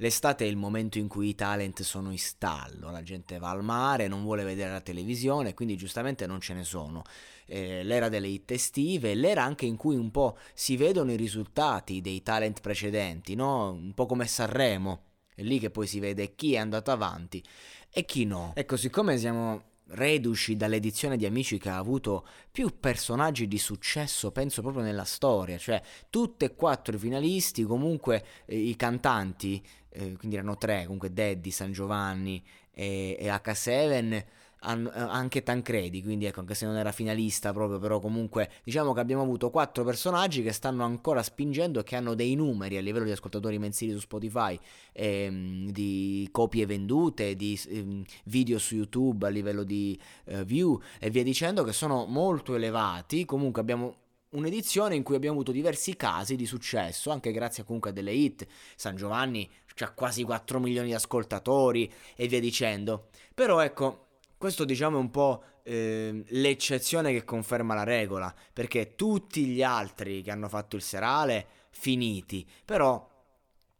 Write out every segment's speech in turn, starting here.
L'estate è il momento in cui i talent sono in stallo, la gente va al mare, non vuole vedere la televisione, quindi giustamente non ce ne sono. L'era delle hit estive, l'era anche in cui un po' si vedono i risultati dei talent precedenti, no? Un po' come Sanremo, è lì che poi si vede chi è andato avanti e chi no. Ecco, siccome siamo reduci dall'edizione di Amici che ha avuto più personaggi di successo, penso proprio nella storia, cioè tutti e quattro i finalisti, comunque i cantanti, quindi erano tre, comunque Deddy, San Giovanni e H7, anche Tancredi, quindi ecco, anche se non era finalista proprio, però comunque diciamo che abbiamo avuto quattro personaggi che stanno ancora spingendo e che hanno dei numeri a livello di ascoltatori mensili su Spotify, di copie vendute, di video su YouTube a livello di view e via dicendo, che sono molto elevati. Comunque abbiamo un'edizione in cui abbiamo avuto diversi casi di successo, anche grazie comunque a delle hit. San Giovanni c'ha quasi 4 milioni di ascoltatori e via dicendo. Però ecco, questo diciamo è un po' l'eccezione che conferma la regola, perché tutti gli altri che hanno fatto il serale, finiti. Però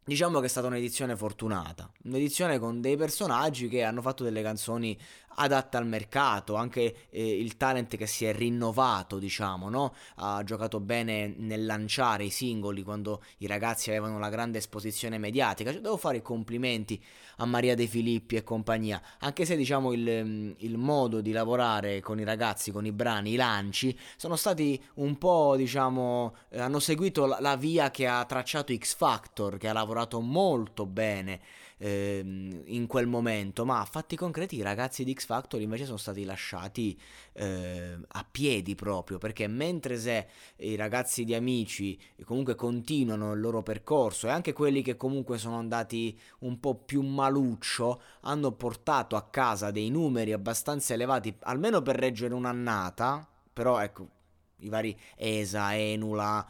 diciamo che è stata un'edizione fortunata, un'edizione con dei personaggi che hanno fatto delle canzoni adatte al mercato, anche il talent che si è rinnovato, diciamo, no? Ha giocato bene nel lanciare i singoli quando i ragazzi avevano la grande esposizione mediatica. Cioè, devo fare i complimenti a Maria De Filippi e compagnia, anche se diciamo il modo di lavorare con i ragazzi, con i brani, i lanci, sono stati un po', diciamo, hanno seguito la via che ha tracciato X Factor, che ha lavorato molto bene in quel momento, ma a fatti concreti i ragazzi di X Factor invece sono stati lasciati a piedi, proprio perché mentre se i ragazzi di Amici comunque continuano il loro percorso, e anche quelli che comunque sono andati un po' più maluccio hanno portato a casa dei numeri abbastanza elevati, almeno per reggere un'annata. Però ecco, i vari Esa, Enula,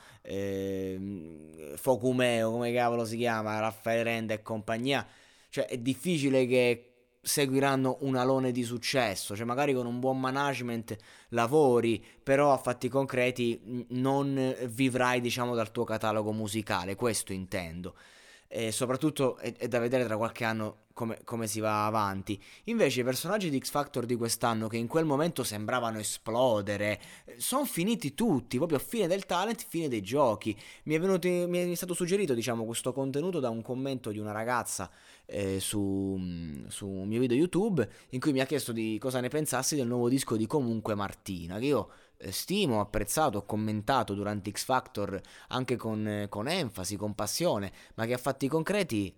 Focumeo, come cavolo si chiama, Raffaele Rende e compagnia, cioè è difficile che seguiranno un alone di successo. Cioè magari con un buon management lavori, però a fatti concreti non vivrai, diciamo, dal tuo catalogo musicale, questo intendo. E soprattutto è da vedere tra qualche anno come si va avanti. Invece i personaggi di X Factor di quest'anno, che in quel momento sembravano esplodere, sono finiti tutti, proprio fine del talent, fine dei giochi. Mi è stato suggerito, diciamo, questo contenuto da un commento di una ragazza su un mio video YouTube, in cui mi ha chiesto di cosa ne pensassi del nuovo disco di comunque Martina, che io stimo, apprezzato, ho commentato durante X Factor anche con enfasi, con passione, ma che a fatti concreti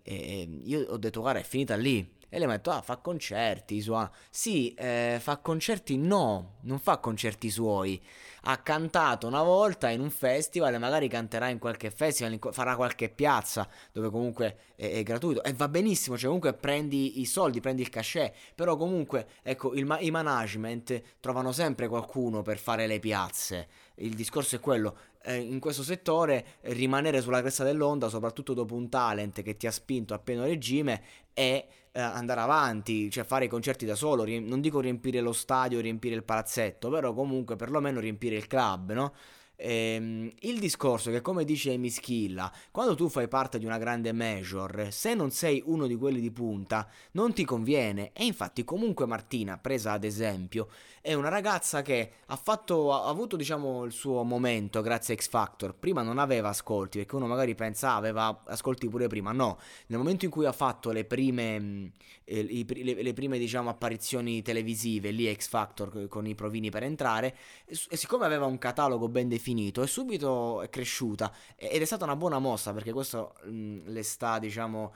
io ho detto guarda, è finita lì. E le metto, ah, fa concerti, suona. Sì, fa concerti, no, non fa concerti suoi. Ha cantato una volta in un festival, magari canterà in qualche festival, farà qualche piazza dove comunque è gratuito e va benissimo, cioè comunque prendi i soldi, prendi il cachet. Però comunque, ecco, i management trovano sempre qualcuno per fare le piazze. Il discorso è quello. In questo settore rimanere sulla cresta dell'onda, soprattutto dopo un talent che ti ha spinto a pieno regime, è andare avanti, cioè fare i concerti da solo, non dico riempire lo stadio, riempire il palazzetto, però comunque perlomeno riempire il club, no? Il discorso è che, come dice Mischilla, quando tu fai parte di una grande major, se non sei uno di quelli di punta non ti conviene. E infatti comunque Martina, presa ad esempio, è una ragazza che ha avuto, diciamo, il suo momento grazie a X Factor. Prima non aveva ascolti, perché uno magari pensa aveva ascolti pure prima. No, nel momento in cui ha fatto le prime, diciamo, apparizioni televisive lì a X Factor con i provini per entrare, e siccome aveva un catalogo ben definito, è subito cresciuta, ed è stata una buona mossa, perché questo le sta, diciamo,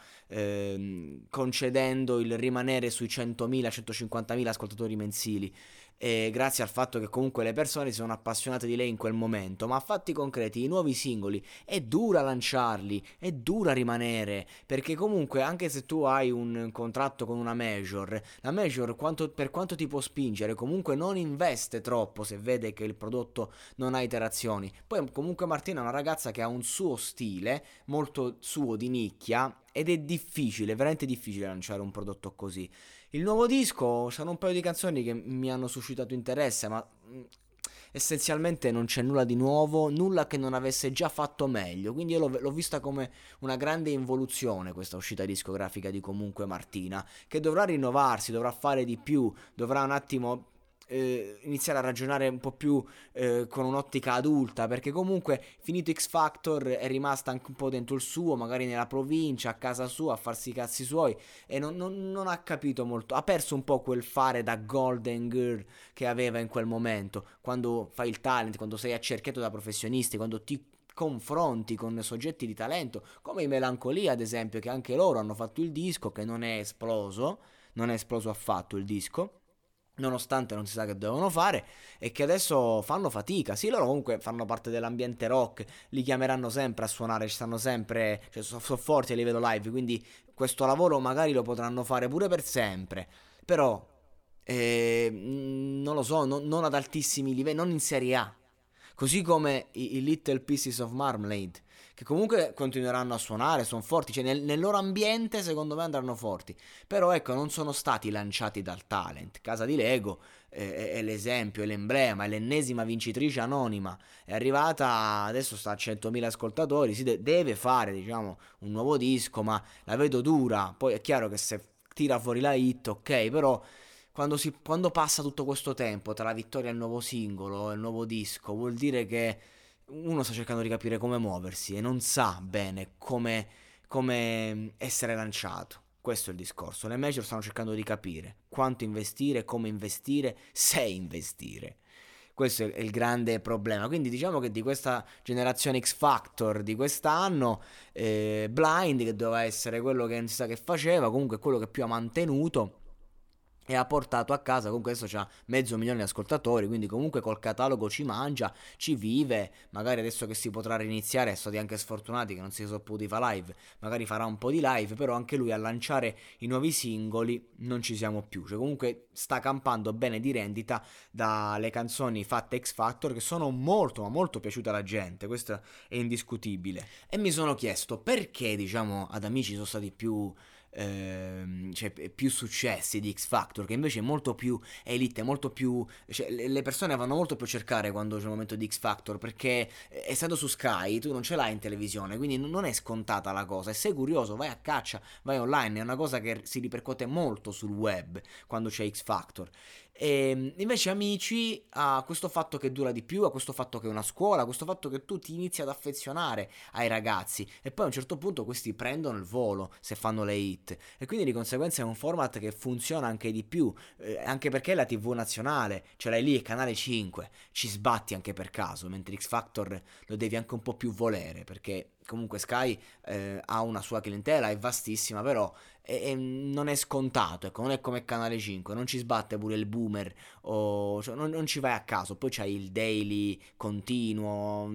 concedendo il rimanere sui 100.000-150.000 ascoltatori mensili, grazie al fatto che comunque le persone si sono appassionate di lei in quel momento. Ma a fatti concreti i nuovi singoli è dura lanciarli, è dura rimanere, perché comunque anche se tu hai un contratto con una major, la major per quanto ti può spingere comunque non investe troppo se vede che il prodotto non ha iterazioni. Poi comunque Martina è una ragazza che ha un suo stile molto suo, di nicchia, ed è difficile, veramente difficile lanciare un prodotto così. Il nuovo disco, sono un paio di canzoni che mi hanno suscitato interesse, ma essenzialmente non c'è nulla di nuovo, nulla che non avesse già fatto meglio, quindi io l'ho vista come una grande involuzione questa uscita discografica di comunque Martina, che dovrà rinnovarsi, dovrà fare di più, dovrà un attimo iniziare a ragionare un po' più con un'ottica adulta, perché comunque finito X Factor è rimasta anche un po' dentro il suo, magari nella provincia, a casa sua, a farsi i cazzi suoi, e non ha capito molto, ha perso un po' quel fare da golden girl che aveva in quel momento, quando fai il talent, quando sei accerchiato da professionisti, quando ti confronti con soggetti di talento come i Melancolia ad esempio, che anche loro hanno fatto il disco che non è esploso affatto il disco, nonostante non si sa che dovevano fare, e che adesso fanno fatica. Sì, loro comunque fanno parte dell'ambiente rock, li chiameranno sempre a suonare, ci stanno sempre, cioè sono forti a livello live, quindi questo lavoro magari lo potranno fare pure per sempre, però non lo so, non ad altissimi livelli, non in Serie A, così come i Little Pieces of Marmalade, che comunque continueranno a suonare, sono forti, cioè nel loro ambiente secondo me andranno forti, però ecco, non sono stati lanciati dal talent. Casa di Lego è l'esempio, è l'emblema, è l'ennesima vincitrice anonima, è arrivata, adesso sta a 100.000 ascoltatori, si deve fare diciamo un nuovo disco, ma la vedo dura. Poi è chiaro che se tira fuori la hit ok, però quando passa tutto questo tempo tra la vittoria e il nuovo singolo e il nuovo disco, vuol dire che uno sta cercando di capire come muoversi e non sa bene come essere lanciato. Questo è il discorso. Le major stanno cercando di capire quanto investire, come investire, se investire. Questo è il grande problema. Quindi diciamo che di questa generazione X Factor di quest'anno, Blind, che doveva essere quello che non si sa che faceva, comunque quello che più ha mantenuto e ha portato a casa, comunque adesso c'ha 500.000 di ascoltatori, quindi comunque col catalogo ci mangia, ci vive. Magari adesso che si potrà riniziare, sono stati anche sfortunati che non si sono potuti fare live, magari farà un po' di live, però anche lui a lanciare i nuovi singoli non ci siamo più, cioè comunque sta campando bene di rendita dalle canzoni fatte X Factor, che sono molto ma molto piaciute alla gente, questo è indiscutibile. E mi sono chiesto perché diciamo ad Amici sono stati più successi di X Factor, che invece è molto più elite, molto più, cioè le persone vanno molto più a cercare quando c'è il momento di X Factor, perché essendo su Sky tu non ce l'hai in televisione, quindi non è scontata la cosa, e sei curioso, vai a caccia, vai online, è una cosa che si ripercuote molto sul web quando c'è X Factor. E invece Amici ha questo fatto che dura di più, ha questo fatto che è una scuola, ha questo fatto che tu ti inizi ad affezionare ai ragazzi, e poi a un certo punto questi prendono il volo se fanno le hit, e quindi di conseguenza è un format che funziona anche di più, anche perché la TV nazionale ce l'hai lì, è Canale 5, ci sbatti anche per caso, mentre X Factor lo devi anche un po' più volere, perché comunque Sky ha una sua clientela, è vastissima, però non è scontato, ecco, non è come Canale 5, non ci sbatte pure il boomer, o cioè, non ci vai a caso, poi c'hai il daily continuo,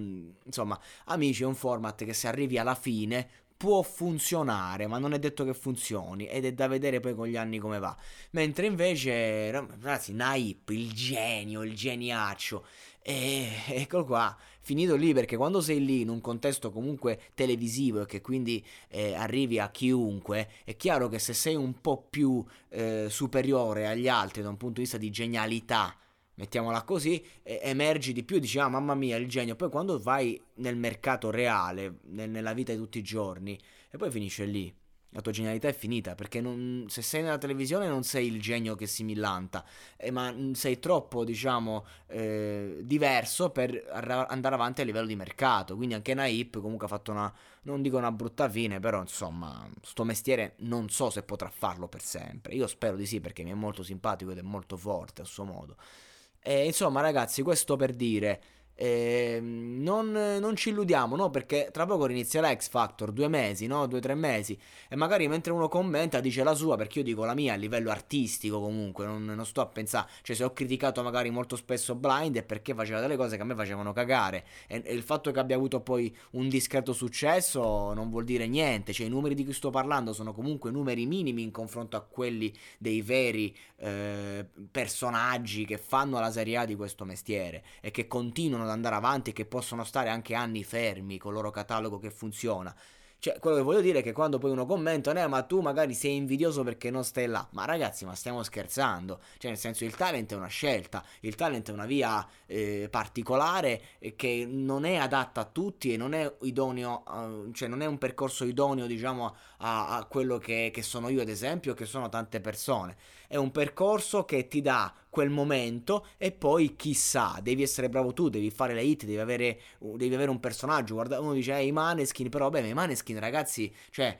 insomma Amici è un format che se arrivi alla fine può funzionare, ma non è detto che funzioni, ed è da vedere poi con gli anni come va. Mentre invece ragazzi, Naip, il genio, il geniaccio, eccolo qua, finito lì, perché quando sei lì in un contesto comunque televisivo e che quindi arrivi a chiunque, è chiaro che se sei un po' più superiore agli altri da un punto di vista di genialità, mettiamola così, emergi di più, dici ah mamma mia il genio, poi quando vai nel mercato reale, nella vita di tutti i giorni, e poi finisce lì, la tua genialità è finita, perché se sei nella televisione non sei il genio che si millanta, ma sei troppo diciamo diverso per andare avanti a livello di mercato. Quindi anche Naip comunque ha fatto una, non dico una brutta fine, però insomma sto mestiere non so se potrà farlo per sempre, io spero di sì, perché mi è molto simpatico ed è molto forte a suo modo. E insomma ragazzi, questo per dire non ci illudiamo, no? Perché tra poco inizierà X Factor, 2 mesi, no? 2 o 3 mesi, e magari mentre uno commenta dice la sua, perché io dico la mia a livello artistico, comunque non sto a pensare, cioè se ho criticato magari molto spesso Blind è perché faceva delle cose che a me facevano cagare, e il fatto che abbia avuto poi un discreto successo non vuol dire niente, cioè i numeri di cui sto parlando sono comunque numeri minimi in confronto a quelli dei veri personaggi che fanno la Serie A di questo mestiere e che continuano ad andare avanti e che possono stare anche anni fermi col loro catalogo che funziona. Cioè, quello che voglio dire è che quando poi uno commenta, ma tu magari sei invidioso perché non stai là, ma ragazzi, ma stiamo scherzando. Cioè, nel senso, il talent è una scelta, il talent è una via particolare che non è adatta a tutti e non è idoneo, cioè non è un percorso idoneo, diciamo, a quello che sono io, ad esempio, che sono tante persone. È un percorso che ti dà quel momento e poi chissà, devi essere bravo tu, devi fare la hit, devi avere un personaggio. Guarda, uno dice i Maneskin, però beh, ma i Maneskin, ragazzi, cioè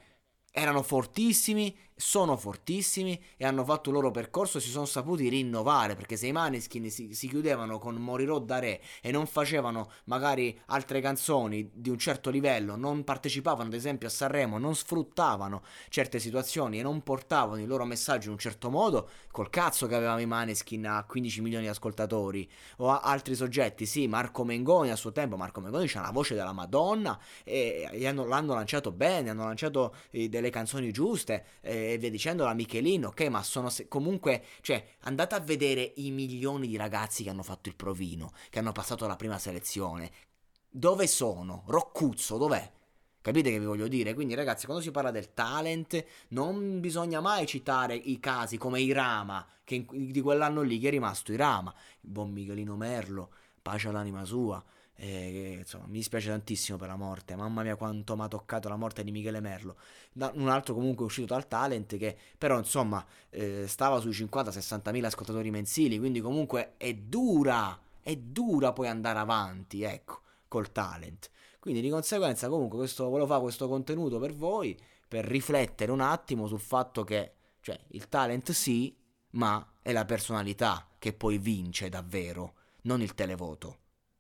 erano fortissimi, sono fortissimi e hanno fatto il loro percorso, si sono saputi rinnovare, perché se i Maneskin si chiudevano con Morirò da Re e non facevano magari altre canzoni di un certo livello, non partecipavano ad esempio a Sanremo, non sfruttavano certe situazioni e non portavano il loro messaggio in un certo modo, col cazzo che avevamo i Maneskin a 15 milioni di ascoltatori o a altri soggetti. Sì, Marco Mengoni a suo tempo, Marco Mengoni c'ha la voce della Madonna e l'hanno lanciato bene, hanno lanciato delle canzoni giuste e via dicendo, la Michelino, ok, ma sono comunque, cioè, andate a vedere i milioni di ragazzi che hanno fatto il provino, che hanno passato la prima selezione, dove sono? Roccuzzo, dov'è? Capite che vi voglio dire? Quindi ragazzi, quando si parla del talent non bisogna mai citare i casi come Irama, che di quell'anno lì che è rimasto Irama, il buon Michelino Merlo, pace all'anima sua. Insomma, mi dispiace tantissimo per la morte, mamma mia quanto mi ha toccato la morte di Michele Merlo, un altro comunque uscito dal talent che però insomma stava sui 50-60 mila ascoltatori mensili, quindi comunque è dura poi andare avanti, ecco, col talent. Quindi di conseguenza comunque volevo fare questo contenuto per voi, per riflettere un attimo sul fatto che, cioè, il talent sì, ma è la personalità che poi vince davvero, non il televoto.